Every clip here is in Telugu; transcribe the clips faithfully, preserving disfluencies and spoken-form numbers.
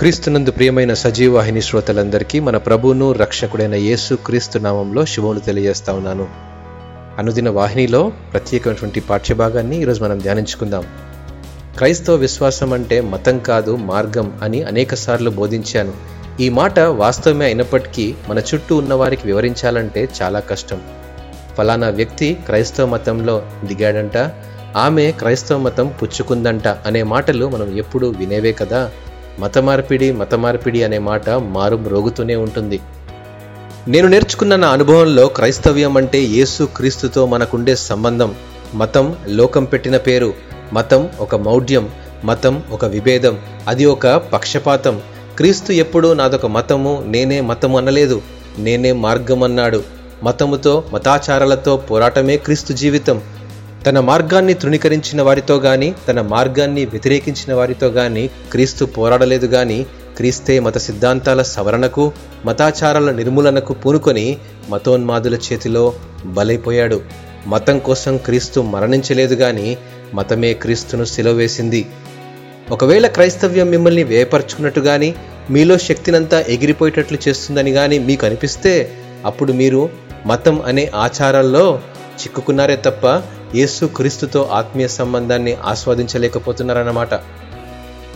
క్రీస్తునందు ప్రియమైన సజీవాహిని శ్రోతలందరికీ మన ప్రభువును రక్షకుడైన యేసు క్రీస్తు నామంలో శుభములు తెలియజేస్తా ఉన్నాను. అనుదిన వాహినిలో ప్రత్యేకమైనటువంటి పాఠ్యభాగాన్ని ఈరోజు మనం ధ్యానించుకుందాం. క్రైస్తవ విశ్వాసం అంటే మతం కాదు మార్గం అని అనేక సార్లు బోధించాను. ఈ మాట వాస్తవమే అయినప్పటికీ మన చుట్టూ ఉన్నవారికి వివరించాలంటే చాలా కష్టం. ఫలానా వ్యక్తి క్రైస్తవ మతంలో దిగాడంట, ఆమె క్రైస్తవ మతం పుచ్చుకుందంట అనే మాటలు మనం ఎప్పుడూ వినేవే కదా. మత మార్పిడి మత మార్పిడి అనే మాట మారు మ్రోగుతూనే ఉంటుంది. నేను నేర్చుకున్న నా అనుభవంలో క్రైస్తవ్యం అంటే యేసు క్రీస్తుతో మనకుండే సంబంధం. మతం లోకం పెట్టిన పేరు. మతం ఒక మౌఢ్యం, మతం ఒక విభేదం, అది ఒక పక్షపాతం. క్రీస్తు ఎప్పుడూ నాదొక మతము, నేనే మతము అనలేదు, నేనే మార్గం అన్నాడు. మతముతో మతాచారాలతో పోరాటమే క్రీస్తు జీవితం. తన మార్గాన్ని తృణీకరించిన వారితో కానీ తన మార్గాన్ని వ్యతిరేకించిన వారితో కానీ క్రీస్తు పోరాడలేదు. కానీ క్రీస్తే మత సిద్ధాంతాల సవరణకు మతాచారాల నిర్మూలనకు పూనుకొని మతోన్మాదుల చేతిలో బలైపోయాడు. మతం కోసం క్రీస్తు మరణించలేదు, కానీ మతమే క్రీస్తును సిలువ వేసింది. ఒకవేళ క్రైస్తవ్యం మిమ్మల్ని వేపర్చుకున్నట్టు కానీ మీలో శక్తినంతా ఎగిరిపోయేటట్లు చేస్తుందని కానీ మీకు అనిపిస్తే అప్పుడు మీరు మతం అనే ఆచారాల్లో చిక్కుకున్నారే తప్ప యేసు క్రీస్తుతో ఆత్మీయ సంబంధాన్ని ఆస్వాదించలేకపోతున్నారన్నమాట.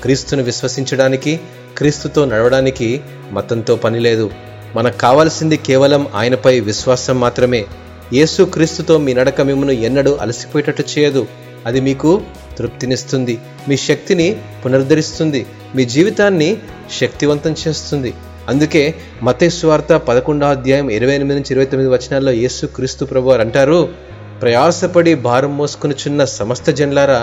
క్రీస్తును విశ్వసించడానికి, క్రీస్తుతో నడవడానికి మతంతో పని లేదు. మనకు కావాల్సింది కేవలం ఆయనపై విశ్వాసం మాత్రమే. యేసు క్రీస్తుతో మీ నడక మిమ్మను ఎన్నడూ అలసిపోయేటట్టు చేయదు. అది మీకు తృప్తినిస్తుంది, మీ శక్తిని పునరుద్ధరిస్తుంది, మీ జీవితాన్ని శక్తివంతం చేస్తుంది. అందుకే మత్తయి సువార్త పదకొండవ అధ్యాయం ఇరవై ఎనిమిది నుంచి ఇరవై తొమ్మిది వచనాల్లో యేసు క్రీస్తు ప్రభువారు అంటారు, ప్రయాసపడి భారం మోసుకొనుచున్న సమస్త జనులారా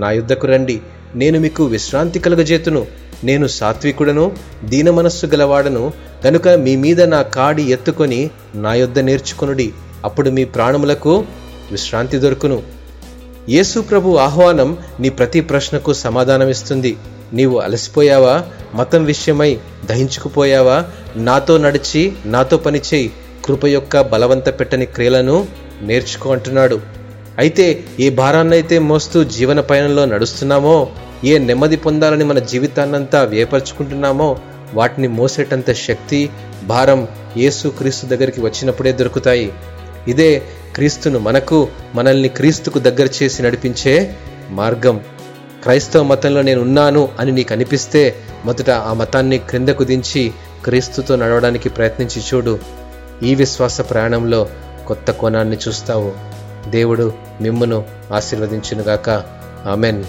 నా యుద్ధకు రండి, నేను మీకు విశ్రాంతి కలుగజేతును. నేను సాత్వికుడను దీన మనస్సు గలవాడను గనుక మీ మీద నా కాడి ఎత్తుకొని నా యుద్ధ నేర్చుకొనుడి, అప్పుడు మీ ప్రాణములకు విశ్రాంతి దొరుకును. యేసు ప్రభు ఆహ్వానం నీ ప్రతి ప్రశ్నకు సమాధానమిస్తుంది. నీవు అలసిపోయావా? మతం విషయమై దహించుకుపోయావా? నాతో నడిచి నాతో పనిచేయి, కృప యొక్క బలవంత పెట్టని క్రియలను నేర్చుకో అంటున్నాడు. అయితే ఏ భారాన్నైతే మోస్తూ జీవన పయనంలో నడుస్తున్నామో, ఏ నెమ్మది పొందాలని మన జీవితాన్నంతా వేపరుచుకుంటున్నామో వాటిని మోసేటంత శక్తి, భారం యేసు క్రీస్తు దగ్గరికి వచ్చినప్పుడే దొరుకుతాయి. ఇదే క్రీస్తును మనకు, మనల్ని క్రీస్తుకు దగ్గర చేసి నడిపించే మార్గం. క్రైస్తవ మతంలో నేను ఉన్నాను అని నీకు అనిపిస్తే మొదట ఆ మతాన్ని క్రిందకు దించి క్రీస్తుతో నడవడానికి ప్రయత్నించి చూడు. ఈ విశ్వాస ప్రయాణంలో కొత్త కోణాన్ని చూస్తావు. దేవుడు మిమ్మును ఆశీర్వదించునుగాక. ఆమెన్.